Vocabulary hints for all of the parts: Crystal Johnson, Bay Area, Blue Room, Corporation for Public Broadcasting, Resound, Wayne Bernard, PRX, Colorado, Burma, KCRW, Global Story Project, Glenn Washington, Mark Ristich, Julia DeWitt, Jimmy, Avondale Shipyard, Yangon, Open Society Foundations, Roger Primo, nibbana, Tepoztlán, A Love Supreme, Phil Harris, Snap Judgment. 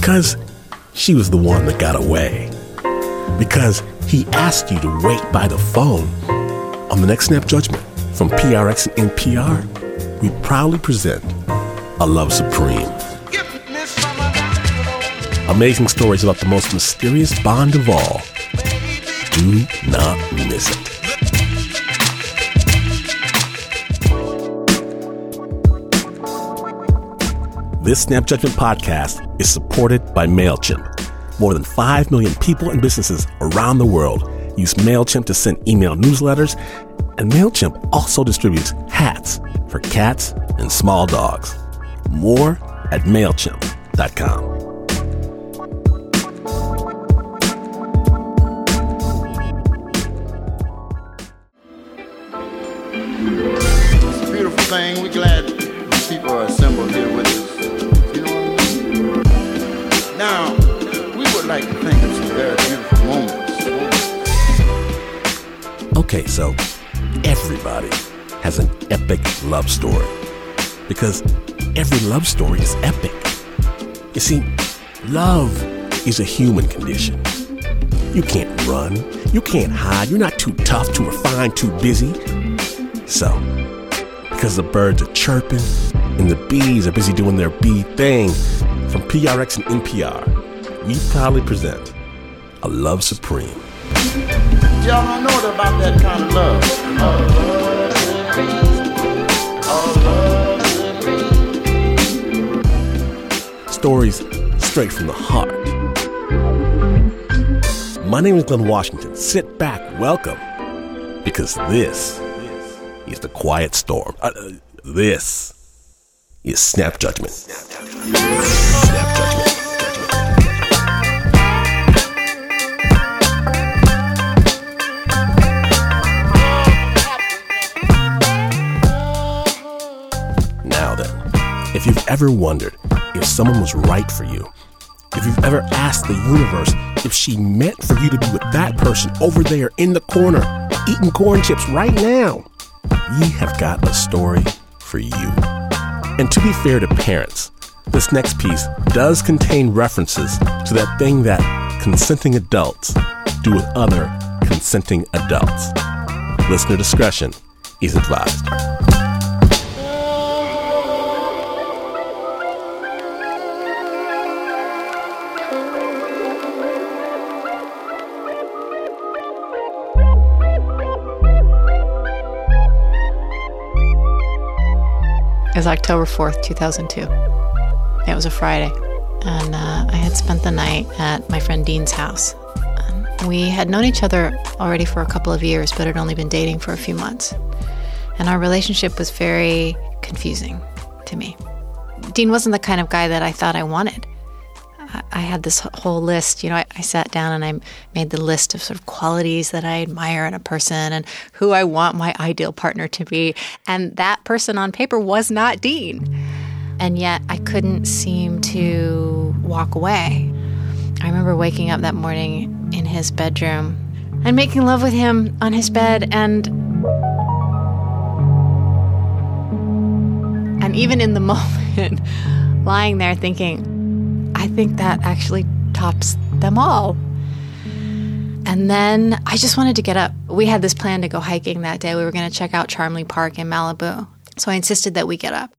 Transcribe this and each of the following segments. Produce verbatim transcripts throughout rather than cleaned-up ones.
Because she was the one that got away. Because he asked you to wait by the phone. On the next Snap Judgment from P R X and N P R, we proudly present A Love Supreme. Amazing stories about the most mysterious bond of all. Do not miss it. This Snap Judgment podcast is supported by MailChimp. More than five million people and businesses around the world use MailChimp to send email newsletters, and MailChimp also distributes hats for cats and small dogs. More at MailChimp dot com. It's a beautiful thing. We're glad these people are assembled here with us. Now, we would like to think of some very beautiful moments. Okay, so everybody has an epic love story. Because every love story is epic. You see, love is a human condition. You can't run. You can't hide. You're not too tough, too refined, too busy. So, because the birds are chirping and the bees are busy doing their bee thing, from P R X and N P R, we proudly present A Love Supreme. Y'all don't know about that kind of love. A love supreme. A love supreme. Stories straight from the heart. My name is Glenn Washington. Sit back, welcome, because this is The Quiet Storm. Uh, uh, this is Snap Judgment. Snap Judgment. Snap Judgment. Now then, if you've ever wondered if someone was right for you, if you've ever asked the universe if she meant for you to be with that person over there in the corner, eating corn chips right now, we have got a story for you. And to be fair to parents, this next piece does contain references to that thing that consenting adults do with other consenting adults. Listener discretion is advised. It was October fourth, two thousand two. It was a Friday, and uh, I had spent the night at my friend Dean's house. Um, we had known each other already for a couple of years, but had only been dating for a few months. And our relationship was very confusing to me. Dean wasn't the kind of guy that I thought I wanted. I, I had this whole list. You know, I, I sat down and I made the list of sort of qualities that I admire in a person and who I want my ideal partner to be. And that person on paper was not Dean. And yet I couldn't seem to walk away. I remember waking up that morning in his bedroom and making love with him on his bed. And, and even in the moment, lying there thinking, I think that actually tops them all. And then I just wanted to get up. We had this plan to go hiking that day. We were going to check out Charmlee Park in Malibu. So I insisted that we get up.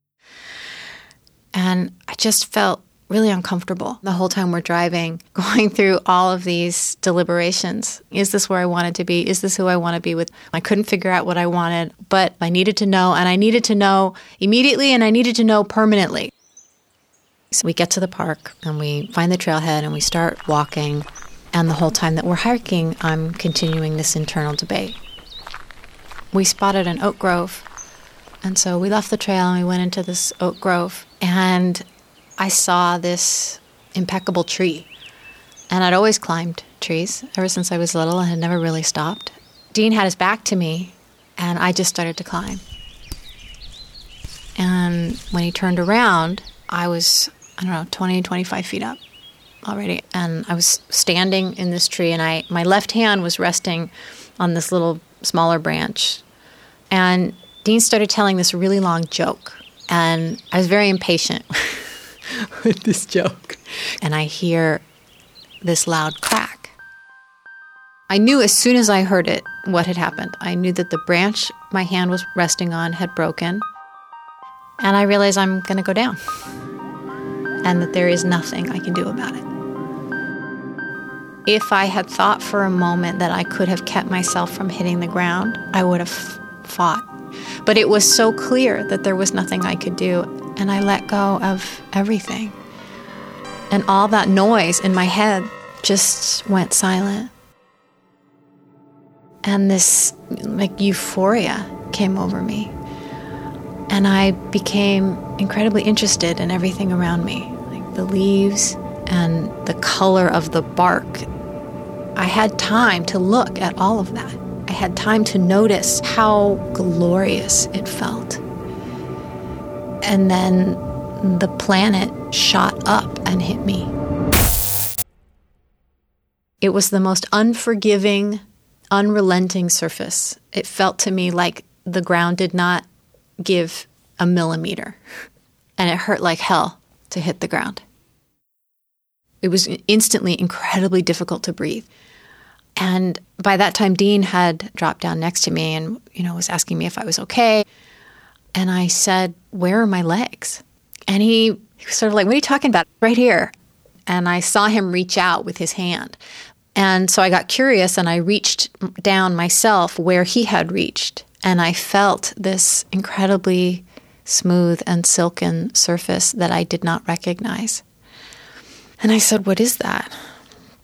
And I just felt really uncomfortable the whole time we're driving, going through all of these deliberations. Is this where I wanted to be? Is this who I want to be with? I couldn't figure out what I wanted, but I needed to know, and I needed to know immediately, and I needed to know permanently. So we get to the park, and we find the trailhead, and we start walking. And the whole time that we're hiking, I'm continuing this internal debate. We spotted an oak grove, and so we left the trail, and we went into this oak grove. And I saw this impeccable tree. And I'd always climbed trees ever since I was little, and had never really stopped. Dean had his back to me, and I just started to climb. And when he turned around, I was... I don't know, twenty, twenty-five feet up already. And I was standing in this tree, and I my left hand was resting on this little smaller branch. And Dean started telling this really long joke. And I was very impatient with this joke and I hear this loud crack. I knew as soon as I heard it what had happened. I knew that the branch my hand was resting on had broken, and I realized I'm going to go down and that there is nothing I can do about it. If I had thought for a moment that I could have kept myself from hitting the ground, I would have fought. But it was so clear that there was nothing I could do, and I let go of everything. And all that noise in my head just went silent. And this, like, euphoria came over me. And I became incredibly interested in everything around me, like the leaves and the color of the bark. I had time to look at all of that. I had time to notice how glorious it felt. And then the planet shot up and hit me. It was the most unforgiving, unrelenting surface. It felt to me like the ground did not give a millimeter, and it hurt like hell to hit the ground. It was instantly incredibly difficult to breathe. And by that time, Dean had dropped down next to me and, you know, was asking me if I was okay. And I said, "Where are my legs?" And he was sort of like, "What are you talking about?" "Right here." And I saw him reach out with his hand. And so I got curious and I reached down myself where he had reached. And I felt this incredibly smooth and silken surface that I did not recognize. And I said, "What is that?"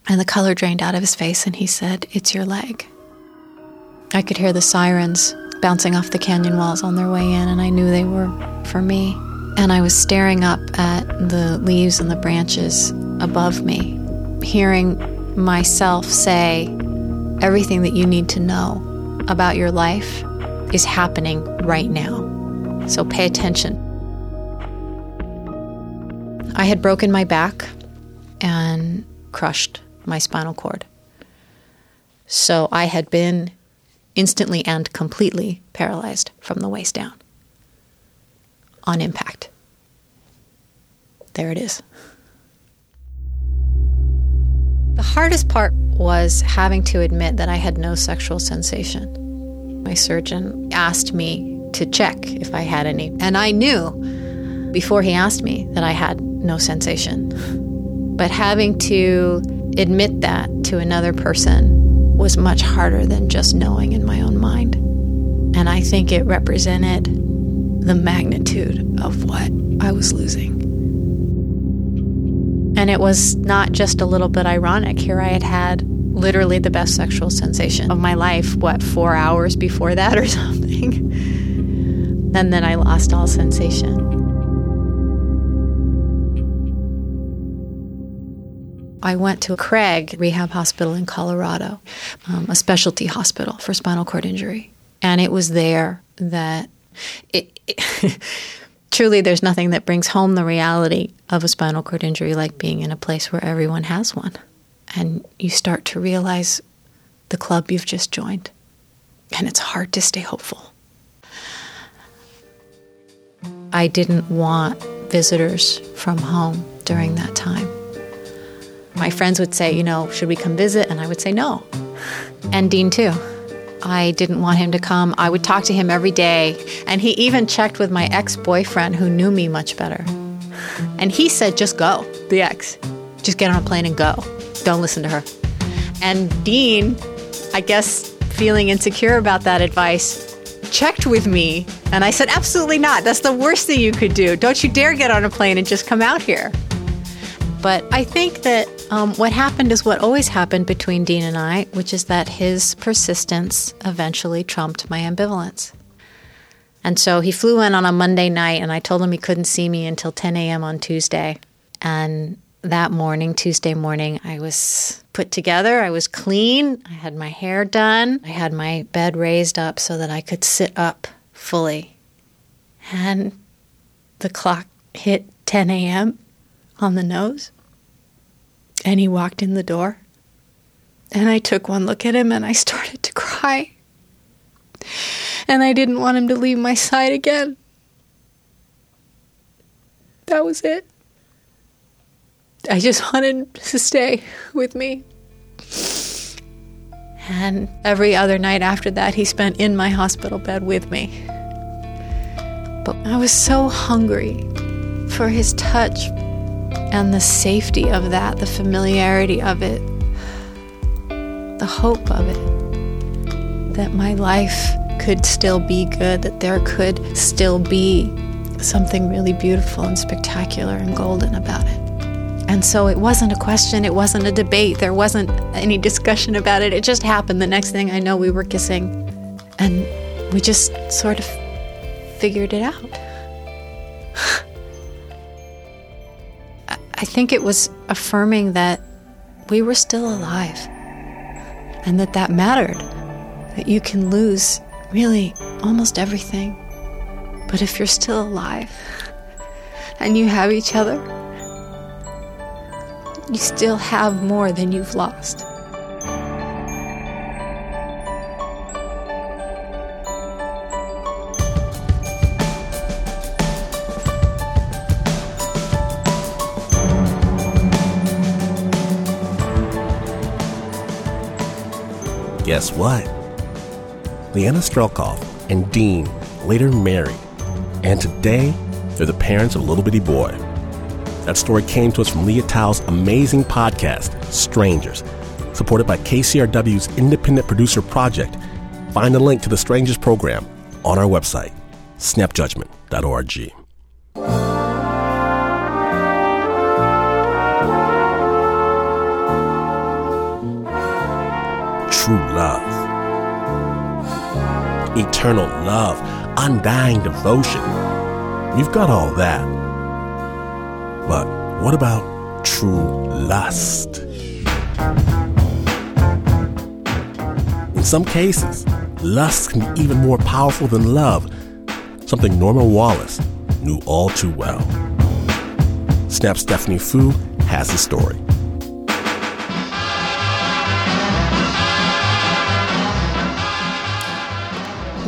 And the color drained out of his face, and he said, "It's your leg." I could hear the sirens bouncing off the canyon walls on their way in, and I knew they were for me. And I was staring up at the leaves and the branches above me, hearing myself say, "Everything that you need to know about your life is happening right now. So pay attention." I had broken my back and crushed my spinal cord. So I had been instantly and completely paralyzed from the waist down. On impact. There it is. The hardest part was having to admit that I had no sexual sensation. My surgeon asked me to check if I had any, and I knew before he asked me that I had no sensation. But having to admit that to another person was much harder than just knowing in my own mind. And I think it represented the magnitude of what I was losing. And it was not just a little bit ironic. Here I had had literally the best sexual sensation of my life, what, four hours before that or something? And then I lost all sensation. I went to Craig Rehab Hospital in Colorado, um, a specialty hospital for spinal cord injury. And it was there that it... it Truly, there's nothing that brings home the reality of a spinal cord injury like being in a place where everyone has one. And you start to realize the club you've just joined. And it's hard to stay hopeful. I didn't want visitors from home during that time. My friends would say, you know, "Should we come visit?" And I would say no. And Dean, too. I didn't want him to come. I would talk to him every day. And he even checked with my ex-boyfriend who knew me much better. And he said, "Just go, the ex. Just get on a plane and go. Don't listen to her." And Dean, I guess feeling insecure about that advice, checked with me. And I said, "Absolutely not. That's the worst thing you could do. Don't you dare get on a plane and just come out here." But I think that um, what happened is what always happened between Dean and I, which is that his persistence eventually trumped my ambivalence. And so he flew in on a Monday night, and I told him he couldn't see me until ten a.m. on Tuesday. And that morning, Tuesday morning, I was put together. I was clean. I had my hair done. I had my bed raised up so that I could sit up fully. And the clock hit ten a.m. on the nose. And he walked in the door. And I took one look at him and I started to cry. And I didn't want him to leave my side again. That was it. I just wanted to stay with me. And every other night after that, he spent in my hospital bed with me. But I was so hungry for his touch and the safety of that, the familiarity of it, the hope of it, that my life could still be good, that there could still be something really beautiful and spectacular and golden about it. And so it wasn't a question, it wasn't a debate, there wasn't any discussion about it. It just happened. The next thing I know, we were kissing, and we just sort of figured it out. I think it was affirming that we were still alive, and that that mattered, that you can lose really almost everything. But if you're still alive and you have each other, you still have more than you've lost. Guess what? Leanna Strelkoff and Dean later married, and today they're the parents of a little bitty boy. That story came to us from Leah Tao's amazing podcast, Strangers, supported by K C R W's Independent Producer Project. Find a link to the Strangers program on our website, snap judgment dot org. True love, eternal love, undying devotion. You've got all that. But what about true lust? In some cases, lust can be even more powerful than love, something Norma Wallace knew all too well. Snap's Stephanie Fu has the story.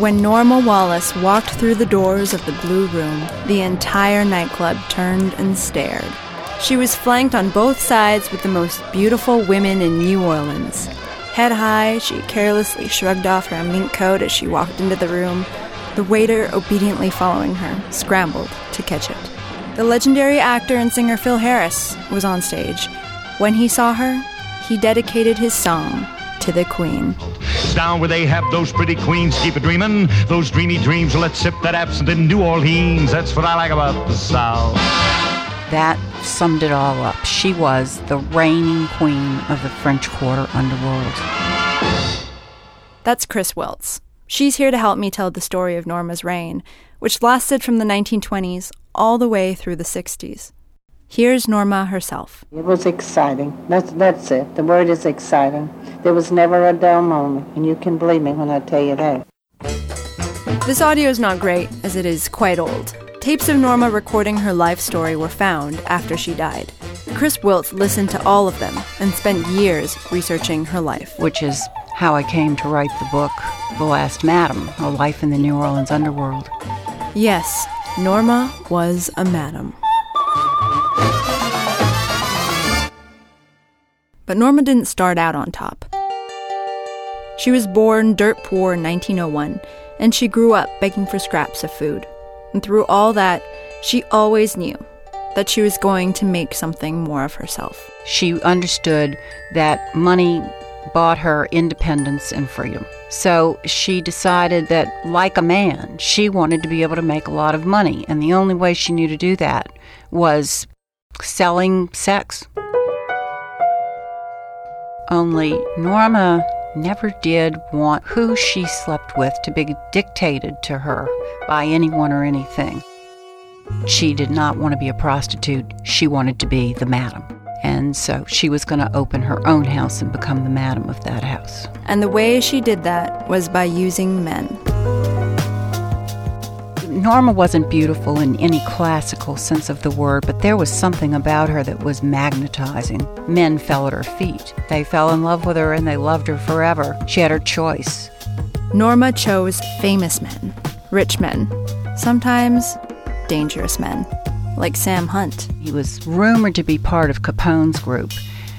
When Norma Wallace walked through the doors of the Blue Room, the entire nightclub turned and stared. She was flanked on both sides with the most beautiful women in New Orleans. Head high, she carelessly shrugged off her mink coat as she walked into the room. The waiter, obediently following her, scrambled to catch it. The legendary actor and singer Phil Harris was on stage. When he saw her, he dedicated his song to the Queen. Down where they have those pretty queens, keep a dreamin', those dreamy dreams. Let's sip that absinthe in New Orleans. That's what I like about the South. That summed it all up. She was the reigning queen of the French Quarter underworld. That's Chris Wiltz. She's here to help me tell the story of Norma's reign, which lasted from the nineteen twenties all the way through the sixties. Here's Norma herself. It was exciting. That's that's it. The word is exciting. There was never a dull moment, and you can believe me when I tell you that. This audio is not great, as it is quite old. Tapes of Norma recording her life story were found after she died. Chris Wiltz listened to all of them and spent years researching her life. Which is how I came to write the book, The Last Madam, A Life in the New Orleans Underworld. Yes, Norma was a madam. But Norma didn't start out on top. She was born dirt poor in nineteen oh one, and she grew up begging for scraps of food. And through all that, she always knew that she was going to make something more of herself. She understood that money bought her independence and freedom. So she decided that, like a man, she wanted to be able to make a lot of money, and the only way she knew to do that was selling sex. Only Norma never did want who she slept with to be dictated to her by anyone or anything. She did not want to be a prostitute. She wanted to be the madam. And so she was going to open her own house and become the madam of that house. And the way she did that was by using men. Norma wasn't beautiful in any classical sense of the word, but there was something about her that was magnetizing. Men fell at her feet. They fell in love with her, and they loved her forever. She had her choice. Norma chose famous men, rich men, sometimes dangerous men. like Sam Hunt. He was rumored to be part of Capone's group,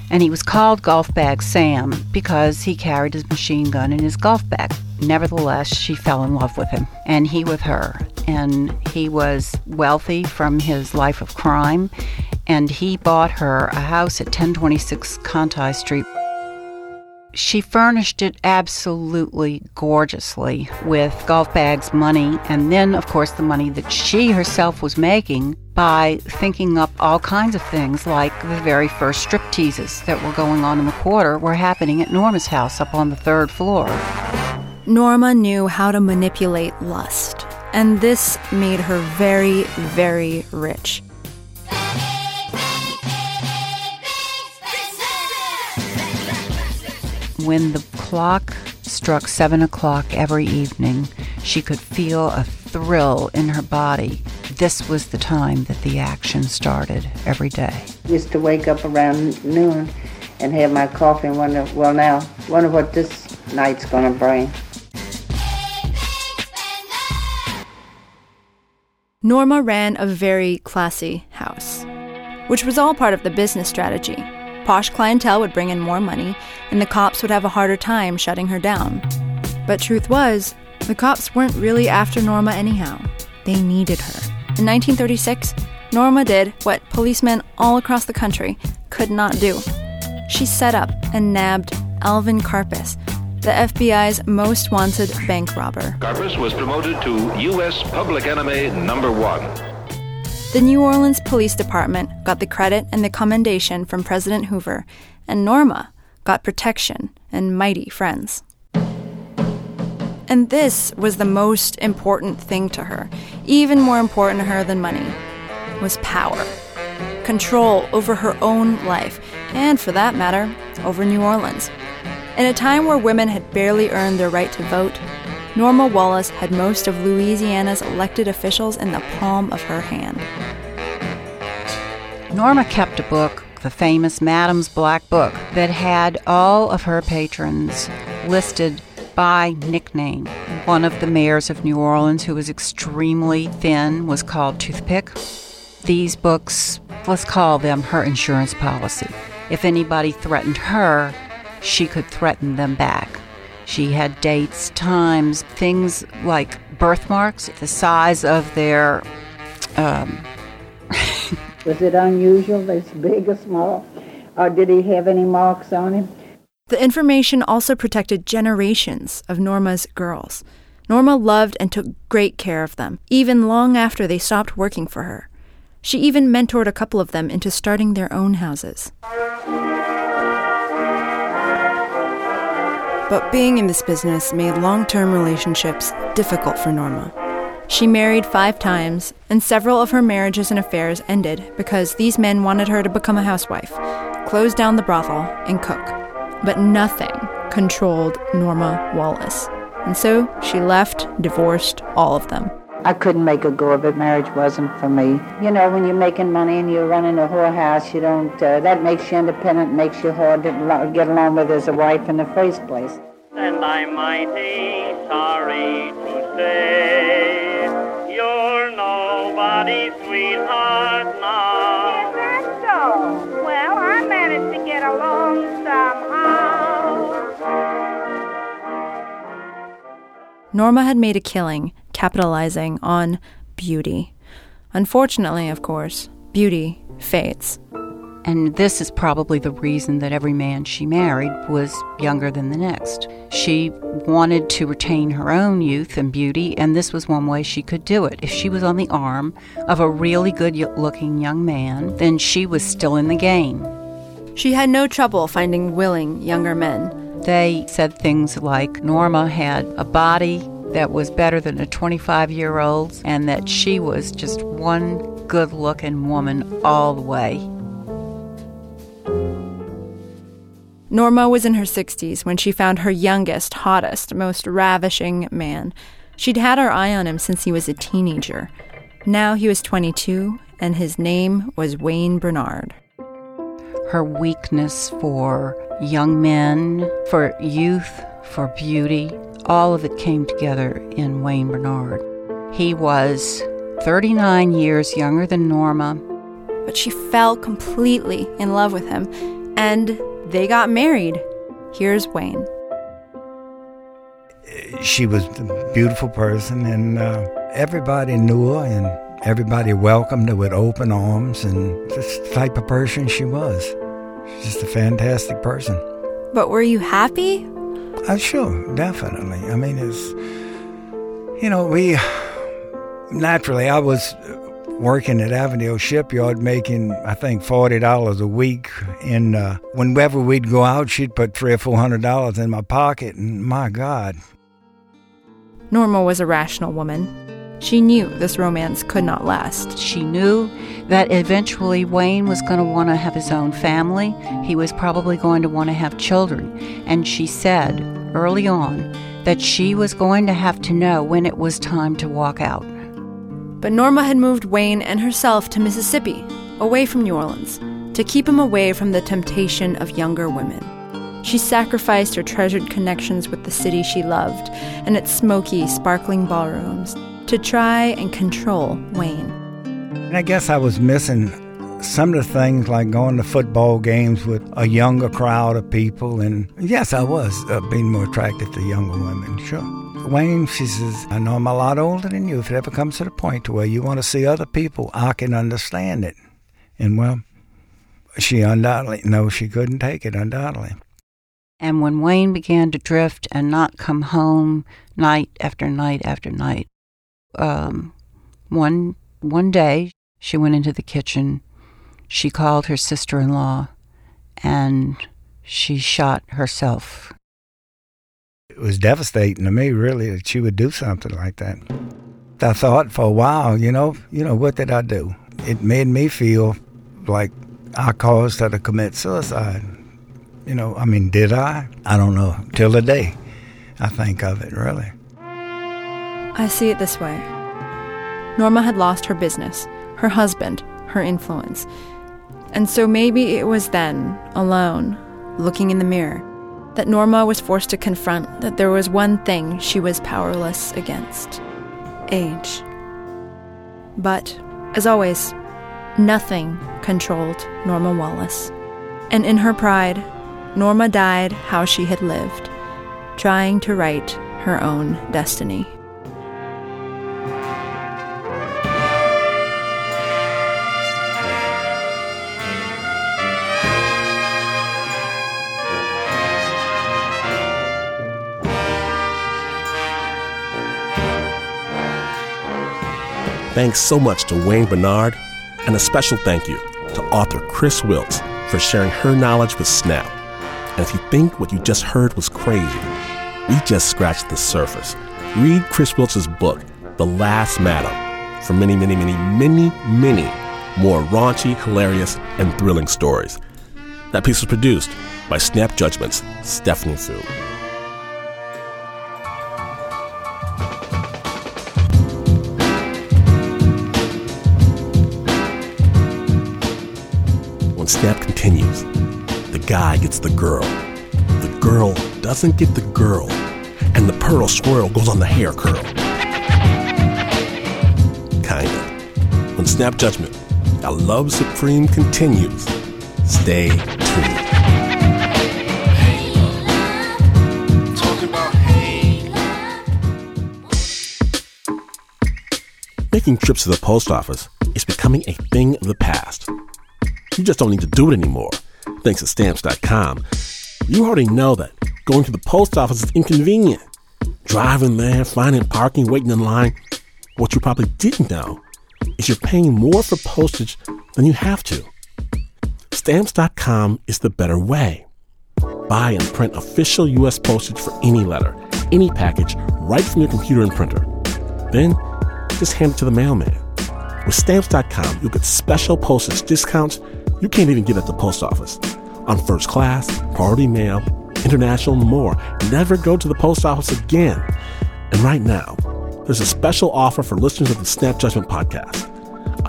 and he was called Golf Bag Sam because he carried his machine gun in his golf bag. Nevertheless, she fell in love with him, and he with her. And he was wealthy from his life of crime, and he bought her a house at ten twenty-six Conti Street. She furnished it absolutely gorgeously with Golf Bag's money, and then, of course, the money that she herself was making by thinking up all kinds of things, like the very first strip teases that were going on in the quarter were happening at Norma's house up on the third floor. Norma knew how to manipulate lust, and this made her very, very rich. When the clock struck seven o'clock every evening, she could feel a thrill in her body. This was the time that the action started every day. I used to wake up around noon and have my coffee and wonder, well now, wonder what this night's going to bring. Norma ran a very classy house, which was all part of the business strategy. Posh clientele would bring in more money, and the cops would have a harder time shutting her down. But truth was, the cops weren't really after Norma anyhow. They needed her. In nineteen thirty-six, Norma did what policemen all across the country could not do. She set up and nabbed Alvin Karpis, the F B I's most wanted bank robber. Karpis was promoted to U S public enemy number one. The New Orleans Police Department got the credit and the commendation from President Hoover, and Norma got protection and mighty friends. And this was the most important thing to her, even more important to her than money, was power. Control over her own life, and for that matter, over New Orleans. In a time where women had barely earned their right to vote, Norma Wallace had most of Louisiana's elected officials in the palm of her hand. Norma kept a book, the famous Madam's Black Book, that had all of her patrons listed by nickname. One of the mayors of New Orleans, who was extremely thin, was called Toothpick. These books, let's call them her insurance policy. If anybody threatened her, she could threaten them back. She had dates, times, things like birthmarks, the size of their... Um, was it unusual, this big or small? Or did he have any marks on him? The information also protected generations of Norma's girls. Norma loved and took great care of them, even long after they stopped working for her. She even mentored a couple of them into starting their own houses. But being in this business made long-term relationships difficult for Norma. She married five times, and several of her marriages and affairs ended because these men wanted her to become a housewife, close down the brothel, and cook. But nothing controlled Norma Wallace. And so she left, divorced all of them. I couldn't make a go of it. Marriage wasn't for me. You know, when you're making money and you're running a whorehouse, you don't, uh, that makes you independent, makes you hard to get along with as a wife in the first place. And I'm mighty sorry to say, you're nobody's sweetheart now. Is that so? Well, I managed to get along somehow. Norma had made a killing, capitalizing on beauty. Unfortunately, of course, beauty fades. And this is probably the reason that every man she married was younger than the next. She wanted to retain her own youth and beauty, and this was one way she could do it. If she was on the arm of a really good-looking young man, then she was still in the game. She had no trouble finding willing younger men. They said things like Norma had a body that was better than a twenty-five-year-old's, and that she was just one good-looking woman all the way. Norma was in her sixties when she found her youngest, hottest, most ravishing man. She'd had her eye on him since he was a teenager. Now he was twenty-two, and his name was Wayne Bernard. Her weakness for young men, for youth, for beauty, all of it came together in Wayne Bernard. He was thirty-nine years younger than Norma. But she fell completely in love with him, and they got married. Here's Wayne. She was a beautiful person, and uh, everybody knew her, and everybody welcomed her with open arms, and this type of person she was. She's just a fantastic person. But were you happy? Uh, sure, definitely. I mean, it's, you know, we, naturally, I was working at Avondale Shipyard making, I think, forty dollars a week. And uh, whenever we'd go out, she'd put three hundred dollars or four hundred dollars in my pocket, and my God. Norma was a rational woman. She knew this romance could not last. She knew that eventually Wayne was going to want to have his own family. He was probably going to want to have children. And she said early on that she was going to have to know when it was time to walk out. But Norma had moved Wayne and herself to Mississippi, away from New Orleans, to keep him away from the temptation of younger women. She sacrificed her treasured connections with the city she loved and its smoky, sparkling ballrooms to try and control Wayne. And I guess I was missing some of the things, like going to football games with a younger crowd of people. And yes, I was uh, being more attracted to younger women, sure. Wayne, she says, I know I'm a lot older than you. If it ever comes to the point to where you want to see other people, I can understand it. And well, she undoubtedly, no, she couldn't take it, undoubtedly. And when Wayne began to drift and not come home night after night after night, Um, one one day, she went into the kitchen, she called her sister-in-law, and she shot herself. It was devastating to me, really, that she would do something like that. I thought for a while, you know, you know, what did I do? It made me feel like I caused her to commit suicide. You know, I mean, did I? I don't know. Till the day I think of it, really. I see it this way. Norma had lost her business, her husband, her influence. And so maybe it was then, alone, looking in the mirror, that Norma was forced to confront that there was one thing she was powerless against: age. But, as always, nothing controlled Norma Wallace. And in her pride, Norma died how she had lived, trying to write her own destiny. Thanks so much to Wayne Bernard, and a special thank you to author Chris Wiltz for sharing her knowledge with Snap. And if you think what you just heard was crazy, we just scratched the surface. Read Chris Wiltz's book, The Last Madam, for many, many, many, many, many more raunchy, hilarious, and thrilling stories. That piece was produced by Snap Judgment's Stephanie Fu. Snap continues. The guy gets the girl. The girl doesn't get the girl. And the pearl swirl goes on the hair curl. Kind of. When Snap Judgment, A Love Supreme continues, stay tuned. Making trips to the post office is becoming a thing of the past. You just don't need to do it anymore, thanks to Stamps dot com. You already know that going to the post office is inconvenient. Driving there, finding parking, waiting in line. What you probably didn't know is you're paying more for postage than you have to. Stamps dot com is the better way. Buy and print official U S postage for any letter, any package, right from your computer and printer. Then, just hand it to the mailman. With Stamps dot com, you'll get special postage discounts you can't even get at the post office. On first class, priority mail, international, and more. Never go to the post office again. And right now, there's a special offer for listeners of the Snap Judgment podcast.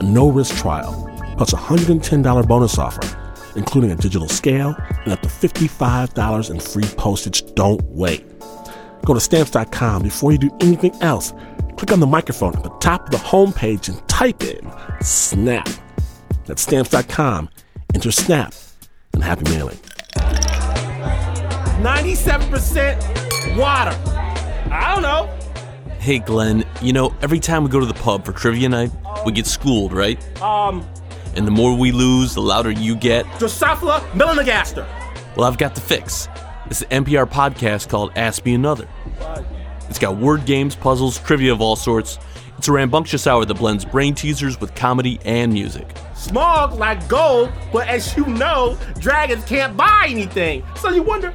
A no-risk trial, plus a one hundred ten dollars bonus offer, including a digital scale and up to fifty-five dollars in free postage. Don't wait. Go to Stamps dot com before you do anything else. click on the microphone at the top of the homepage and type in Snap. That's stamps dot com. Enter Snap and happy mailing. ninety-seven percent water. I don't know. Hey, Glenn, you know, every time we go to the pub for trivia night, we get schooled, right? Um. And the more we lose, the louder you get. Drosophila melanogaster. Well, I've got the fix. It's an N P R podcast called Ask Me Another. What? It's got word games, puzzles, trivia of all sorts. It's a rambunctious hour that blends brain teasers with comedy and music. Smog like gold, but as you know, dragons can't buy anything. So you wonder.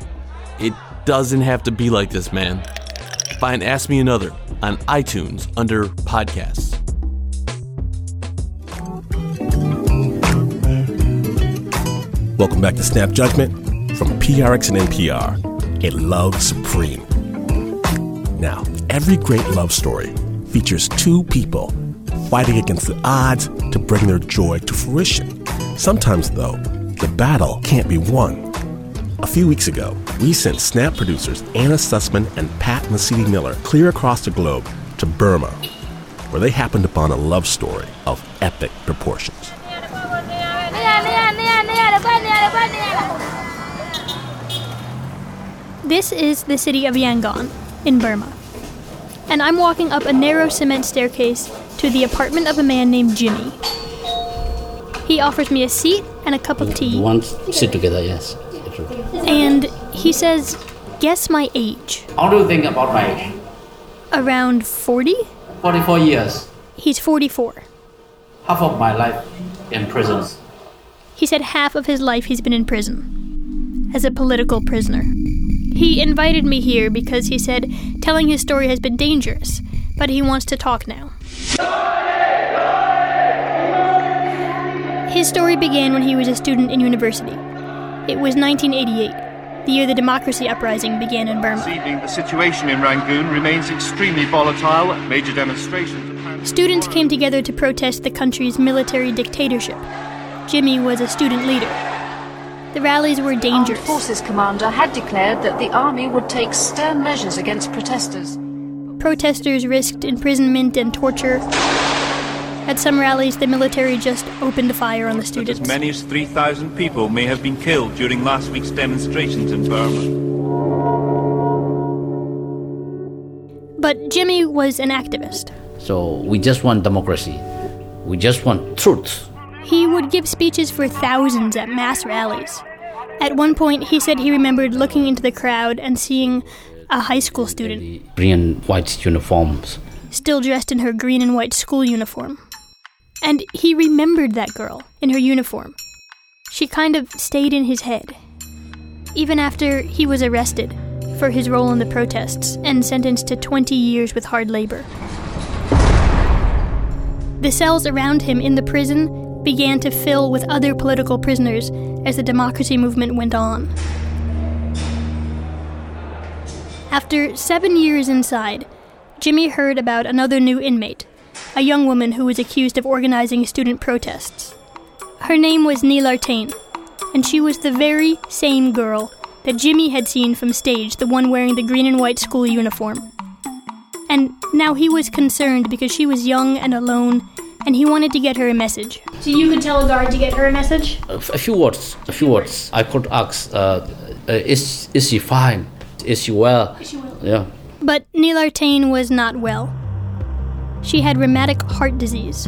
It doesn't have to be like this, man. Find Ask Me Another on iTunes under podcasts. Welcome back to Snap Judgment from P R X and N P R, A Love Supreme. Now, every great love story features two people fighting against the odds to bring their joy to fruition. Sometimes, though, the battle can't be won. A few weeks ago, we sent Snap producers Anna Sussman and Pat Mesiti Miller clear across the globe to Burma, where they happened upon a love story of epic proportions. This is the city of Yangon in Burma, and I'm walking up a narrow cement staircase to the apartment of a man named Jimmy. He offers me a seat and a cup of tea. One sit together, yes. And he says, guess my age. How do you think about my age? Around forty? forty-four years. He's forty-four. Half of my life in prison. He said half of his life he's been in prison, as a political prisoner. He invited me here because he said telling his story has been dangerous, but he wants to talk now. His story began when he was a student in university. It was nineteen eighty-eight, the year the democracy uprising began in Burma. This evening, the situation in Rangoon remains extremely volatile. Major demonstrations. Students came together to protest the country's military dictatorship. Jimmy was a student leader. The rallies were dangerous. The Armed Forces commander had declared that the army would take stern measures against protesters. Protesters risked imprisonment and torture. At some rallies, the military just opened fire on the students. But as many as three thousand people may have been killed during last week's demonstrations in Burma. But Jimmy was an activist. So we just want democracy. We just want truth. He would give speeches for thousands at mass rallies. At one point, he said he remembered looking into the crowd and seeing a high school student. Green and white uniforms. Still dressed in her green and white school uniform. And he remembered that girl in her uniform. She kind of stayed in his head. Even after he was arrested for his role in the protests and sentenced to twenty years with hard labor. The cells around him in the prison began to fill with other political prisoners as the democracy movement went on. After seven years inside, Jimmy heard about another new inmate, a young woman who was accused of organizing student protests. Her name was Nilar Thein, and she was the very same girl that Jimmy had seen from stage, the one wearing the green and white school uniform. And now he was concerned because she was young and alone, and he wanted to get her a message. So you could tell a guard to get her a message? A, f- a few words, a few words. I could ask, uh, uh, is is she fine? Is she well? Is she well? Yeah. But Nilar Thein was not well. She had rheumatic heart disease.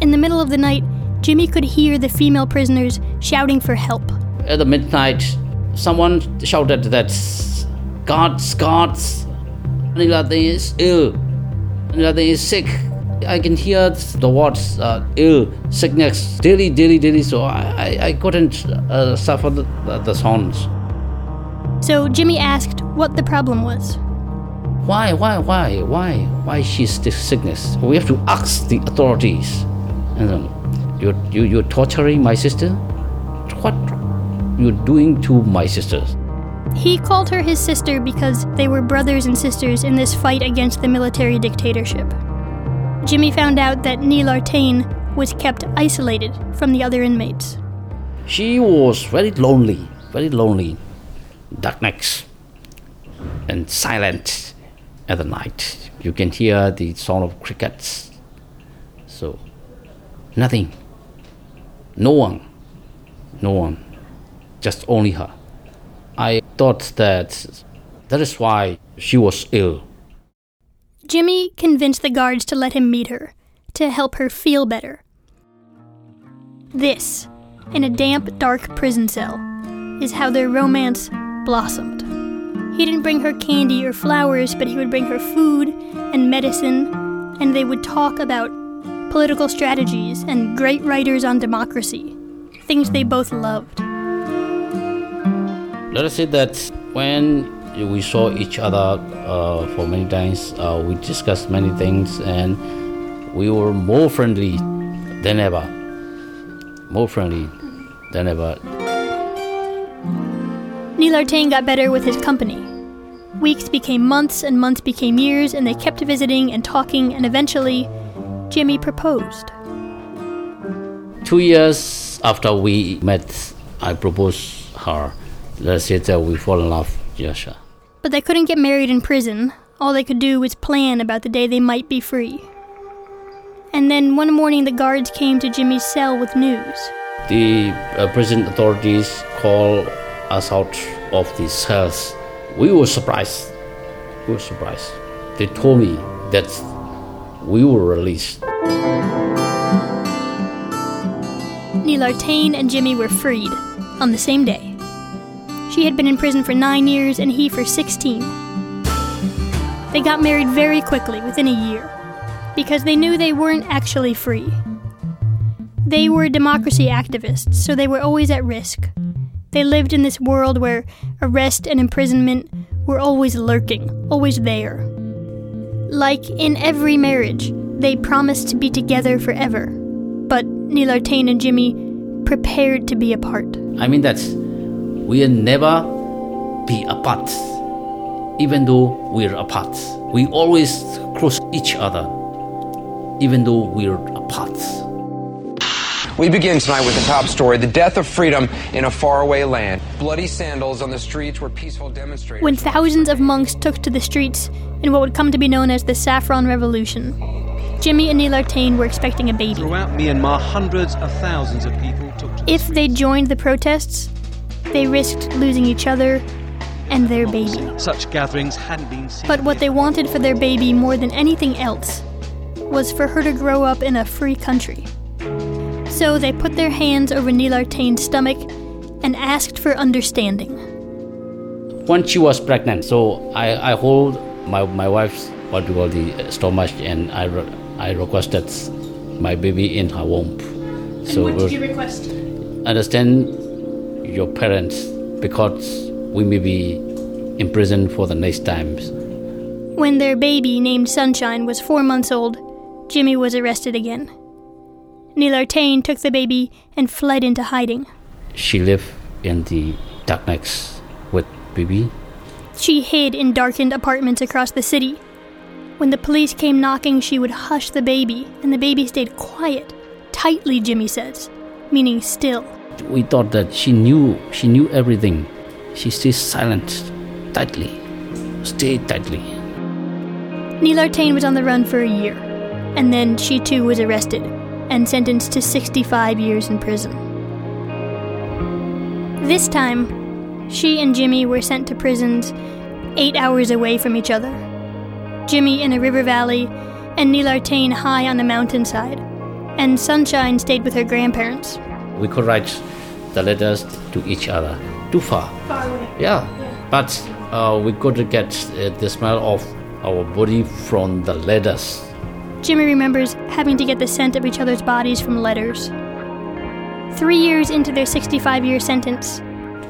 In the middle of the night, Jimmy could hear the female prisoners shouting for help. At the midnight, someone shouted that, "Guards, guards, Nilar Thein is ill. Nilar Thein is sick." I can hear the words uh, ill, sickness, daily, daily, daily, so I, I, I couldn't uh, suffer the, the, the sounds. So Jimmy asked what the problem was. Why, why, why, why, why she's this sickness? We have to ask the authorities. And then, you, you, you're torturing my sister? What you're doing to my sisters? He called her his sister because they were brothers and sisters in this fight against the military dictatorship. Jimmy found out that Nilar Thein was kept isolated from the other inmates. She was very lonely, very lonely, darkness, and silent at the night. You can hear the sound of crickets. So, nothing. No one. No one. Just only her. I thought that that is why she was ill. Jimmy convinced the guards to let him meet her, to help her feel better. This, in a damp, dark prison cell, is how their romance blossomed. He didn't bring her candy or flowers, but he would bring her food and medicine, and they would talk about political strategies and great writers on democracy, things they both loved. Let us say that when we saw each other uh, for many times, uh, we discussed many things, and we were more friendly than ever. More friendly than ever. Nilar Thein got better with his company. Weeks became months, and months became years, and they kept visiting and talking, and eventually, Jimmy proposed. Two years after we met, I proposed her. Let's say that we fall in love, yes, sir. But they couldn't get married in prison. All they could do was plan about the day they might be free. And then one morning, the guards came to Jimmy's cell with news. The uh, prison authorities called us out of the cells. We were surprised. We were surprised. They told me that we were released. Nilar Thein and Jimmy were freed on the same day. She had been in prison for nine years and he for sixteen. They got married very quickly, within a year, because they knew they weren't actually free. They were democracy activists, so they were always at risk. They lived in this world where arrest and imprisonment were always lurking, always there. Like in every marriage, they promised to be together forever. But Nilar Thein and Jimmy prepared to be apart. I mean that we'll never be apart. Even though we're apart, we always cross each other. Even though we're apart. We begin tonight with the top story, the death of freedom in a faraway land. Bloody sandals on the streets were peaceful demonstrators. When thousands of monks took to the streets in what would come to be known as the Saffron Revolution, Jimmy and Nilar Thein were expecting a baby. Throughout Myanmar, hundreds of thousands of people took to the If they joined the protests, they risked losing each other and their baby. Such gatherings hadn't been seen. But what they wanted for their baby more than anything else was for her to grow up in a free country. So they put their hands over Nilar Thein's stomach and asked for understanding. When she was pregnant, so I, I hold my my wife's, what we call the stomach, and I, re, I requested my baby in her womb. And so what did you request? Understand your parents, because we may be in prison for the next times. When their baby, named Sunshine, was four months old, Jimmy was arrested again. Nilar Thein took the baby and fled into hiding. She lived in the darkness with baby. She hid in darkened apartments across the city. When the police came knocking, she would hush the baby, and the baby stayed quiet, tightly, Jimmy says, meaning still. We thought that she knew, she knew everything. She stays silent, tightly, stayed tightly. Nilar Thein was on the run for a year, and then she too was arrested and sentenced to sixty-five years in prison. This time, she and Jimmy were sent to prisons eight hours away from each other. Jimmy in a river valley, and Nilar Thein high on a mountainside, and Sunshine stayed with her grandparents. We could write the letters to each other. Too far. Far away. Yeah, yeah. But uh, we could get uh, the smell of our body from the letters. Jimmy remembers having to get the scent of each other's bodies from letters. Three years into their sixty-five-year sentence.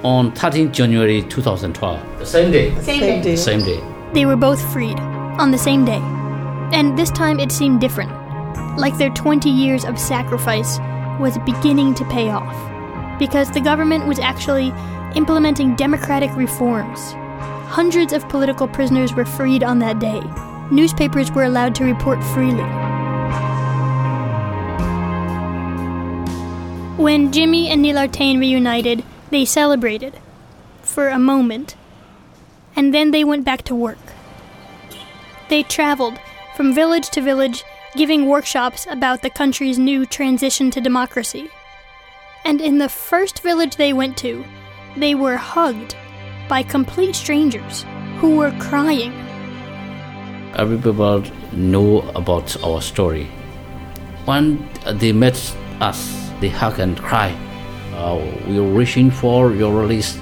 On the thirteenth of January twenty twelve. The same day. Same, same day. day. Same day. They were both freed on the same day. And this time it seemed different. Like their twenty years of sacrifice was beginning to pay off. Because the government was actually implementing democratic reforms. Hundreds of political prisoners were freed on that day. Newspapers were allowed to report freely. When Jimmy and Nilar Thein reunited, they celebrated. For a moment. And then they went back to work. They traveled from village to village, giving workshops about the country's new transition to democracy. And in the first village they went to, they were hugged by complete strangers who were crying. Arab people know about our story. When they met us, they hug and cry. Uh, we're wishing for your release,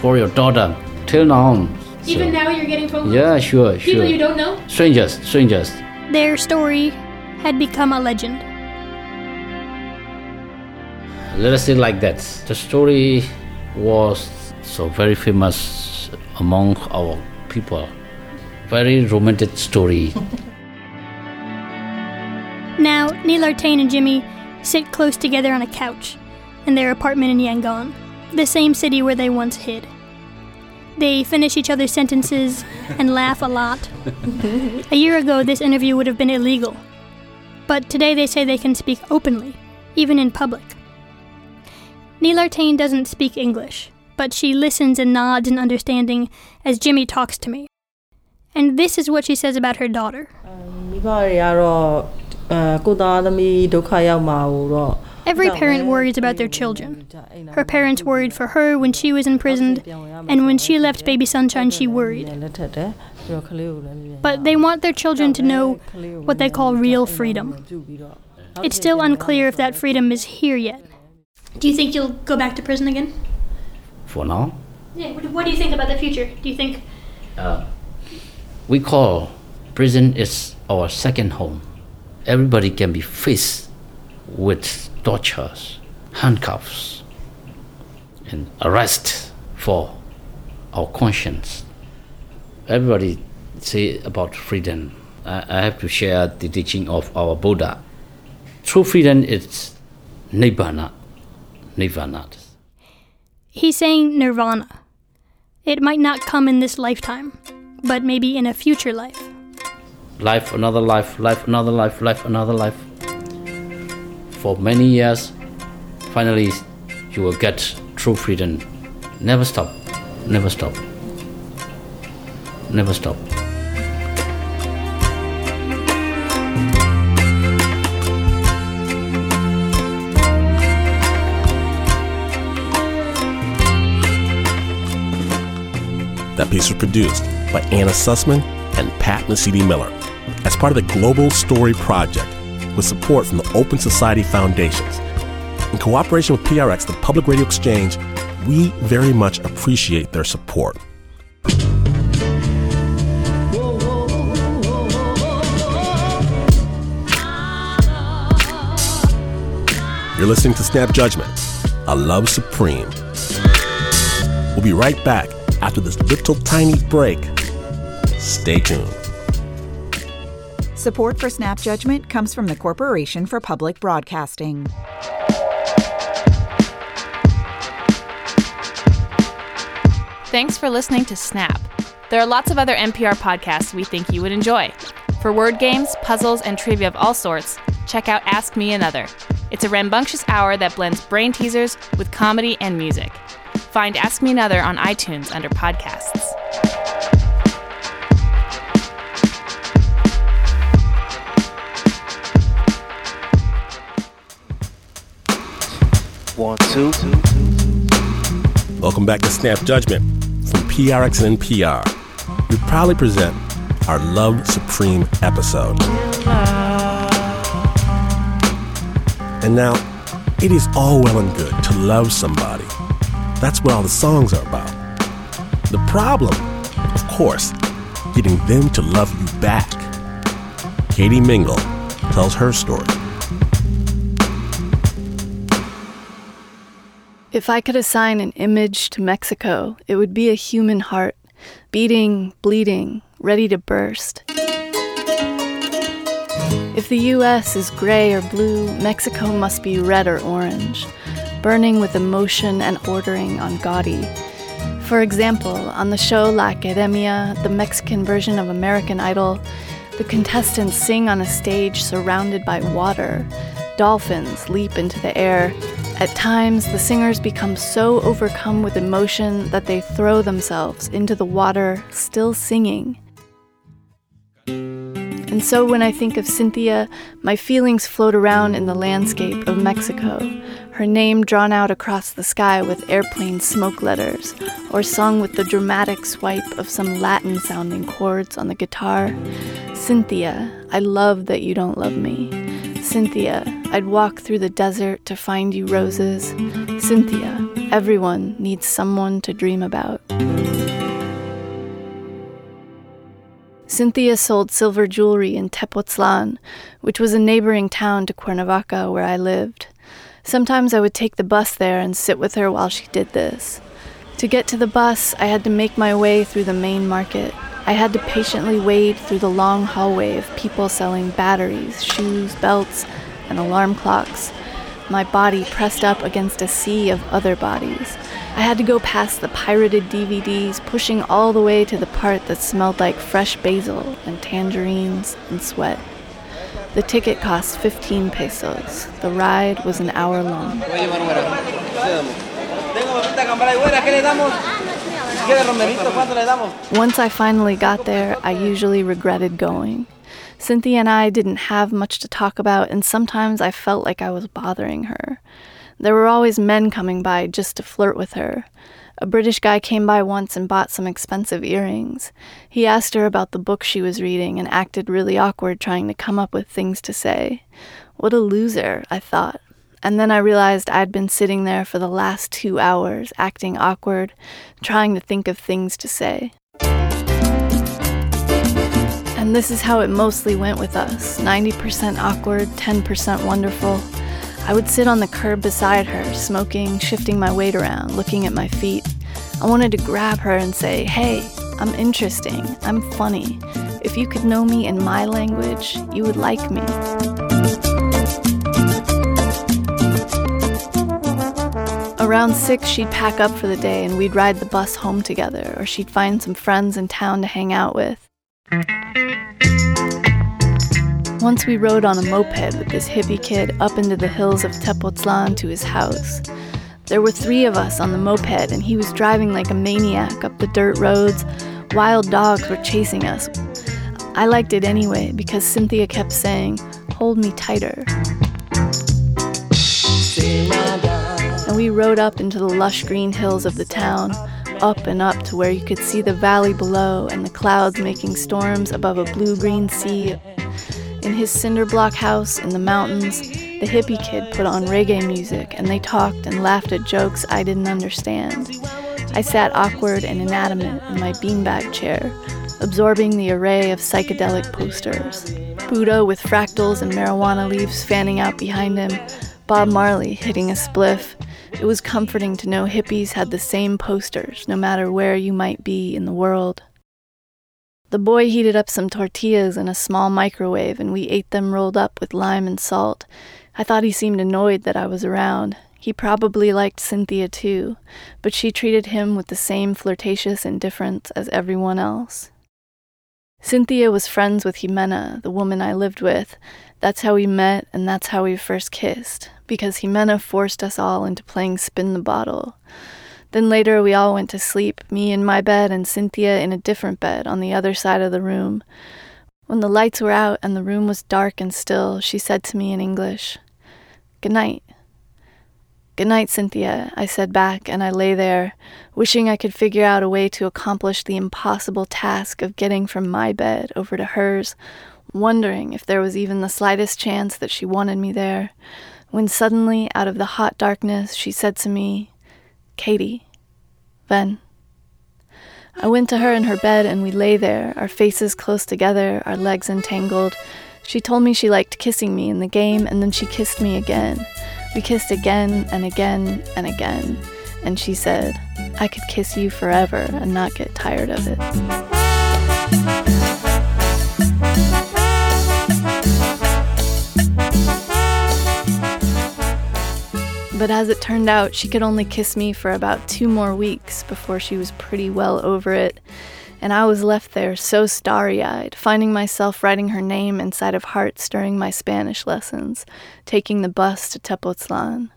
for your daughter. Till now. Even so, now you're getting phone calls? Yeah, sure, People sure. People you don't know? Strangers, strangers. Their story had become a legend. Let us say like that. The story was so very famous among our people. Very romantic story. Now, Nilar Thein and Jimmy sit close together on a couch in their apartment in Yangon, the same city where they once hid. They finish each other's sentences and laugh a lot. A year ago, this interview would have been illegal. But today they say they can speak openly, even in public. Nilar Thein doesn't speak English, but she listens and nods in understanding as Jimmy talks to me. And this is what she says about her daughter. Every parent worries about their children. Her parents worried for her when she was imprisoned, and when she left Baby Sunshine, she worried. But they want their children to know what they call real freedom. It's still unclear if that freedom is here yet. Do you think you'll go back to prison again? For now? Yeah, what do you think about the future? Do you think... Uh, We call prison is our second home. Everybody can be faced with tortures, handcuffs, and arrest for our conscience. Everybody say about freedom. I have to share the teaching of our Buddha. True freedom is nibbana. Nirvana. He's saying nirvana. It might not come in this lifetime, but maybe in a future life. Life, another life, life, another life, life, another life. For many years, finally, you will get true freedom. Never stop, never stop, never stop. That piece was produced by Anna Sussman and Pat Nasidi-Miller as part of the Global Story Project with support from the Open Society Foundations. In cooperation with P R X, the Public Radio Exchange, we very much appreciate their support. You're listening to Snap Judgment, A Love Supreme. We'll be right back after this little tiny break. Stay tuned. Support for Snap Judgment comes from the Corporation for Public Broadcasting. Thanks for listening to Snap. There are lots of other N P R podcasts we think you would enjoy. For word games, puzzles, and trivia of all sorts, check out Ask Me Another. It's a rambunctious hour that blends brain teasers with comedy and music. Find Ask Me Another on iTunes under podcasts. One, two. Welcome back to Snap Judgment from P R X and N P R. We proudly present our Love Supreme episode. And now, it is all well and good to love somebody. That's what all the songs are about. The problem, of course, getting them to love you back. Katie Mingle tells her story. If I could assign an image to Mexico, it would be a human heart, beating, bleeding, ready to burst. If the U S is gray or blue, Mexico must be red or orange, burning with emotion and ordering on Gaudi. For example, on the show La Academia, the Mexican version of American Idol, the contestants sing on a stage surrounded by water. Dolphins leap into the air. At times, the singers become so overcome with emotion that they throw themselves into the water, still singing. And so when I think of Cynthia, my feelings float around in the landscape of Mexico, her name drawn out across the sky with airplane smoke letters, or sung with the dramatic swipe of some Latin-sounding chords on the guitar. Cynthia, I love that you don't love me. Cynthia, I'd walk through the desert to find you roses. Cynthia, everyone needs someone to dream about. Cynthia sold silver jewelry in Tepoztlán, which was a neighboring town to Cuernavaca where I lived. Sometimes I would take the bus there and sit with her while she did this. To get to the bus, I had to make my way through the main market. I had to patiently wade through the long hallway of people selling batteries, shoes, belts, and alarm clocks. My body pressed up against a sea of other bodies. I had to go past the pirated D V Ds, pushing all the way to the part that smelled like fresh basil and tangerines and sweat. The ticket cost fifteen pesos. The ride was an hour long. Once I finally got there, I usually regretted going. Cynthia and I didn't have much to talk about, and sometimes I felt like I was bothering her. There were always men coming by just to flirt with her. A British guy came by once and bought some expensive earrings. He asked her about the book she was reading and acted really awkward trying to come up with things to say. What a loser, I thought. And then I realized I'd been sitting there for the last two hours, acting awkward, trying to think of things to say. And this is how it mostly went with us, ninety percent awkward, ten percent wonderful. I would sit on the curb beside her, smoking, shifting my weight around, looking at my feet. I wanted to grab her and say, hey, I'm interesting, I'm funny. If you could know me in my language, you would like me. Around six, she'd pack up for the day and we'd ride the bus home together, or she'd find some friends in town to hang out with. Once we rode on a moped with this hippie kid up into the hills of Tepoztlán to his house. There were three of us on the moped, and he was driving like a maniac up the dirt roads. Wild dogs were chasing us. I liked it anyway because Cynthia kept saying, hold me tighter. And we rode up into the lush green hills of the town, up and up to where you could see the valley below and the clouds making storms above a blue-green sea. In his cinder block house in the mountains, the hippie kid put on reggae music and they talked and laughed at jokes I didn't understand. I sat awkward and inanimate in my beanbag chair, absorbing the array of psychedelic posters. Buddha with fractals and marijuana leaves fanning out behind him, Bob Marley hitting a spliff. It was comforting to know hippies had the same posters, no matter where you might be in the world. The boy heated up some tortillas in a small microwave and we ate them rolled up with lime and salt. I thought he seemed annoyed that I was around. He probably liked Cynthia too, but she treated him with the same flirtatious indifference as everyone else. Cynthia was friends with Jimena, the woman I lived with. That's how we met and that's how we first kissed, because Jimena forced us all into playing spin the bottle. Then later we all went to sleep, me in my bed and Cynthia in a different bed on the other side of the room. When the lights were out and the room was dark and still, she said to me in English, "Good night." "Good night, Cynthia," I said back, and I lay there, wishing I could figure out a way to accomplish the impossible task of getting from my bed over to hers, wondering if there was even the slightest chance that she wanted me there, when suddenly, out of the hot darkness, she said to me, "Katie, Ven." I went to her in her bed and we lay there, our faces close together, our legs entangled. She told me she liked kissing me in the game and then she kissed me again. We kissed again and again and again. And she said, "I could kiss you forever and not get tired of it." But as it turned out, she could only kiss me for about two more weeks before she was pretty well over it, and I was left there so starry-eyed, finding myself writing her name inside of hearts during my Spanish lessons, taking the bus to Tepoztlán.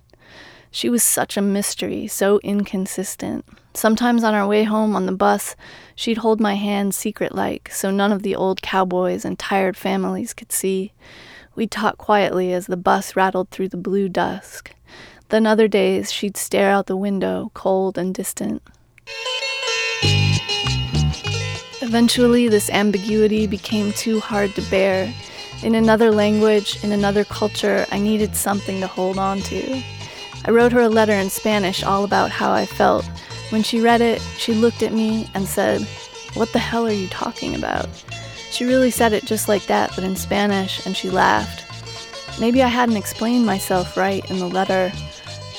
She was such a mystery, so inconsistent. Sometimes on our way home on the bus, she'd hold my hand secret-like so none of the old cowboys and tired families could see. We'd talk quietly as the bus rattled through the blue dusk. Then other days, she'd stare out the window, cold and distant. Eventually, this ambiguity became too hard to bear. In another language, in another culture, I needed something to hold on to. I wrote her a letter in Spanish all about how I felt. When she read it, she looked at me and said, "What the hell are you talking about?" She really said it just like that, but in Spanish, and she laughed. Maybe I hadn't explained myself right in the letter.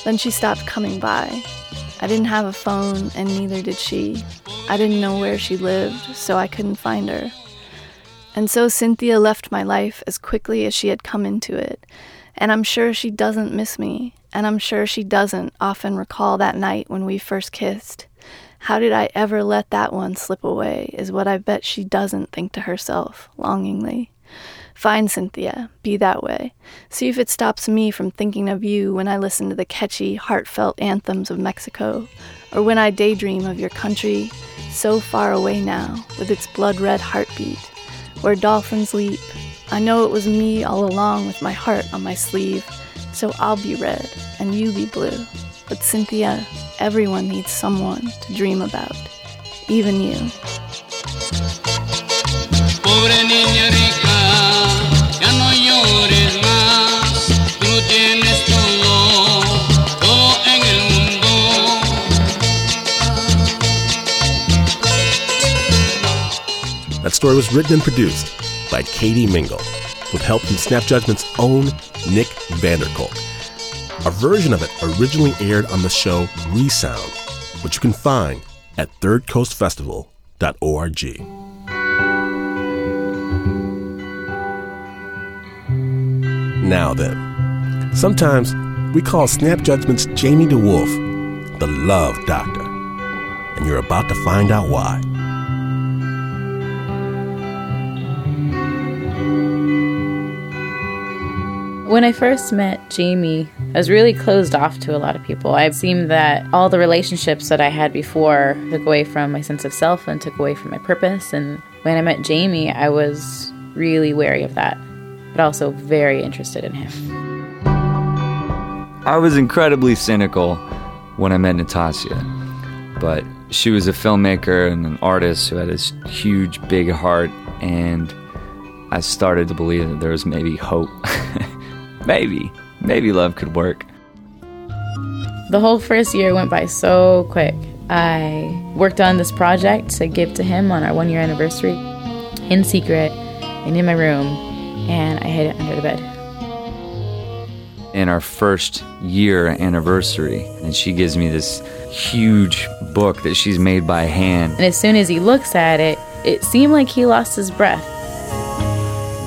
Then she stopped coming by. I didn't have a phone, and neither did she. I didn't know where she lived, so I couldn't find her. And so Cynthia left my life as quickly as she had come into it. And I'm sure she doesn't miss me. And I'm sure she doesn't often recall that night when we first kissed. How did I ever let that one slip away is what I bet she doesn't think to herself, longingly. Fine, Cynthia, be that way. See if it stops me from thinking of you when I listen to the catchy, heartfelt anthems of Mexico, or when I daydream of your country, so far away now, with its blood-red heartbeat, where dolphins leap. I know it was me all along with my heart on my sleeve, so I'll be red and you be blue. But Cynthia, everyone needs someone to dream about, even you. Pobre niña rica. That story was written and produced by Katie Mingle, with help from Snap Judgment's own Nick Vanderkolk. A version of it originally aired on the show Resound, which you can find at third coast festival dot org. Now then, sometimes we call Snap Judgment's Jamie DeWolf the Love Doctor, and you're about to find out why. When I first met Jamie, I was really closed off to a lot of people. It seemed that all the relationships that I had before took away from my sense of self and took away from my purpose, and when I met Jamie, I was really wary of that, but also very interested in him. I was incredibly cynical when I met Natasha, but she was a filmmaker and an artist who had this huge, big heart, and I started to believe that there was maybe hope. maybe, maybe love could work. The whole first year went by so quick. I worked on this project to give to him on our one-year anniversary in secret and in my room, and I hid it under the bed. In our first year anniversary, and she gives me this huge book that she's made by hand. And as soon as he looks at it, it seemed like he lost his breath.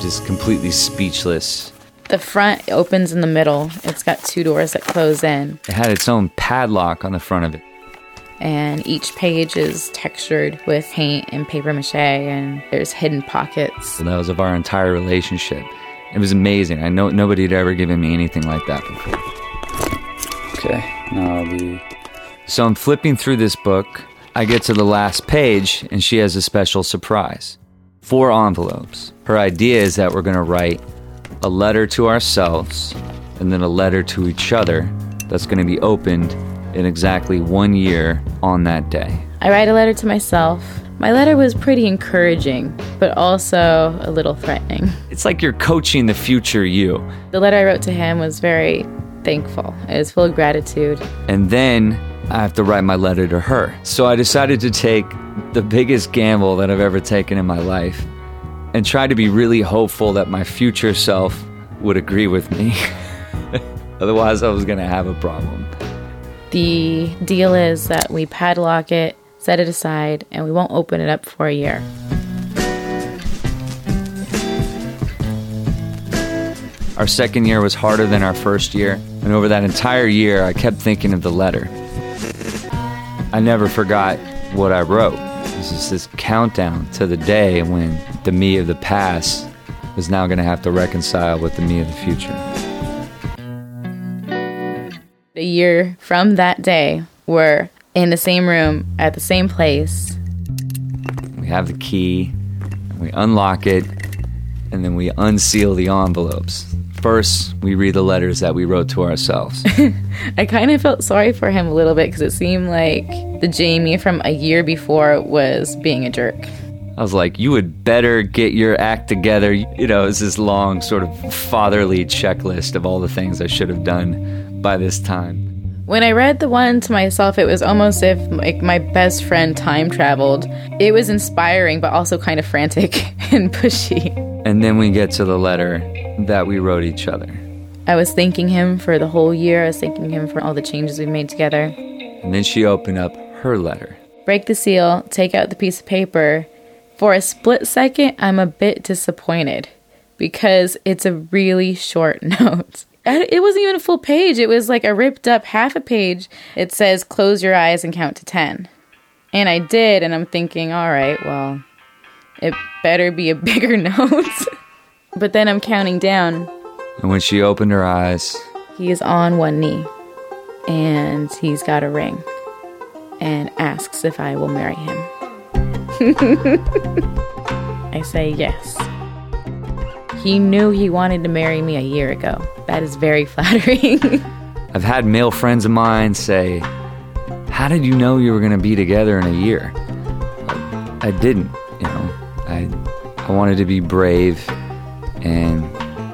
Just completely speechless. The front opens in the middle. It's got two doors that close in. It had its own padlock on the front of it. And each page is textured with paint and paper mache, and there's hidden pockets. And that was of our entire relationship. It was amazing. I know nobody had ever given me anything like that before. Okay, now I'll be... So I'm flipping through this book. I get to the last page, and she has a special surprise. Four envelopes. Her idea is that we're going to write a letter to ourselves, and then a letter to each other that's going to be opened in exactly one year on that day. I write a letter to myself. My letter was pretty encouraging, but also a little threatening. It's like you're coaching the future you. The letter I wrote to him was very thankful. It was full of gratitude. And then I have to write my letter to her. So I decided to take the biggest gamble that I've ever taken in my life and try to be really hopeful that my future self would agree with me. Otherwise, I was going to have a problem. The deal is that we padlock it, set it aside, and we won't open it up for a year. Our second year was harder than our first year, and over that entire year, I kept thinking of the letter. I never forgot what I wrote. It was just this countdown to the day when the me of the past was now going to have to reconcile with the me of the future. a year from that day were in the same room at the same place. We have the key, we unlock it, and then we unseal the envelopes. First, we read the letters that we wrote to ourselves. I kind of felt sorry for him a little bit because it seemed like the Jamie from a year before was being a jerk. I was like, you would better get your act together. You know, it's this long sort of fatherly checklist of all the things I should have done by this time. When I read the one to myself, it was almost if like my best friend time traveled. It was inspiring, but also kind of frantic and pushy. And then we get to the letter that we wrote each other. I was thanking him for the whole year. I was thanking him for all the changes we made together. And then she opened up her letter. Break the seal, take out the piece of paper. For a split second, I'm a bit disappointed because it's a really short note. It wasn't even a full page. It was like a ripped up half a page. It says, close your eyes and count to ten. And I did, and I'm thinking, all right, well, it better be a bigger note. But then I'm counting down. And when she opened her eyes, he is on one knee, and he's got a ring, and asks if I will marry him. I say yes. He knew he wanted to marry me a year ago. That is very flattering. I've had male friends of mine say, how did you know you were going to be together in a year? I, I didn't, you know. I, I wanted to be brave and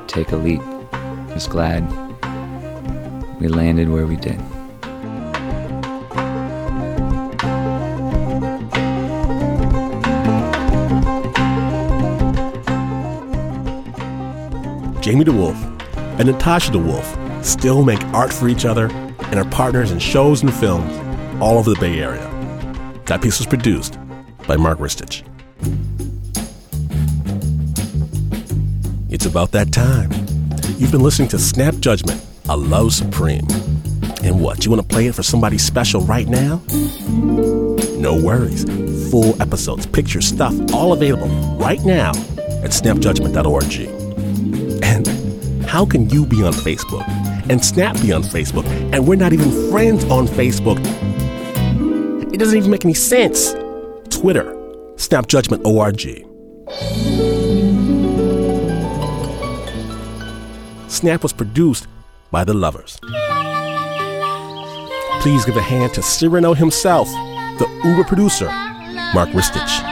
take a leap. I was glad we landed where we did. Jamie DeWolf and Natasha DeWolf still make art for each other and are partners in shows and films all over the Bay Area. That piece was produced by Mark Ristich. It's about that time. You've been listening to Snap Judgment, A Love Supreme. And what, you want to play it for somebody special right now? No worries. Full episodes, pictures, stuff, all available right now at snap judgment dot org. How can you be on Facebook and Snap be on Facebook and we're not even friends on Facebook? It doesn't even make any sense. Twitter, snap judgment dot org. Snap was produced by The Lovers. Please give a hand to Cyrano himself, the Uber producer, Mark Ristich.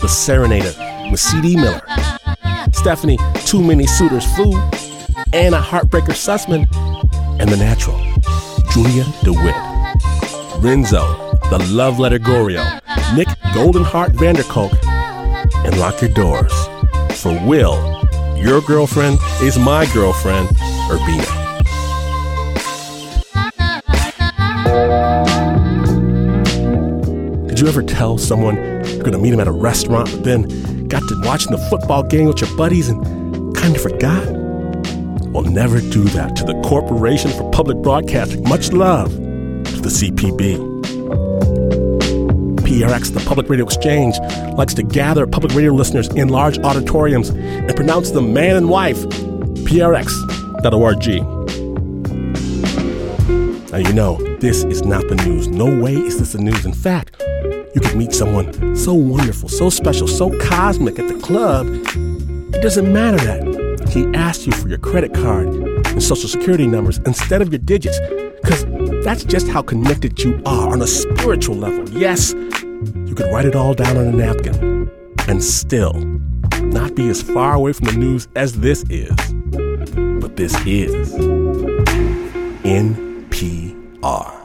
The Serenader with C D. Miller, Stephanie Too Many Suitors Flew, Anna Heartbreaker Sussman, and The Natural, Julia DeWitt, Renzo, The Love Letter Gorio, Nick Goldenheart Vanderkolk, and Lock Your Doors for Will, Your Girlfriend Is My Girlfriend, Urbina. Did you ever tell someone you're going to meet him at a restaurant, but then got to watching the football game with your buddies and kind of forgot? Well, never do that to the Corporation for Public Broadcasting. Much love to the C P B. P R X, the Public Radio Exchange, likes to gather public radio listeners in large auditoriums and pronounce them man and wife. P R X dot org. Now, you know, this is not the news. No way is this the news. In fact, you could meet someone so wonderful, so special, so cosmic at the club. It doesn't matter that he asked you for your credit card and social security numbers instead of your digits, because that's just how connected you are on a spiritual level. Yes, you could write it all down on a napkin and still not be as far away from the news as this is. But this is N P R.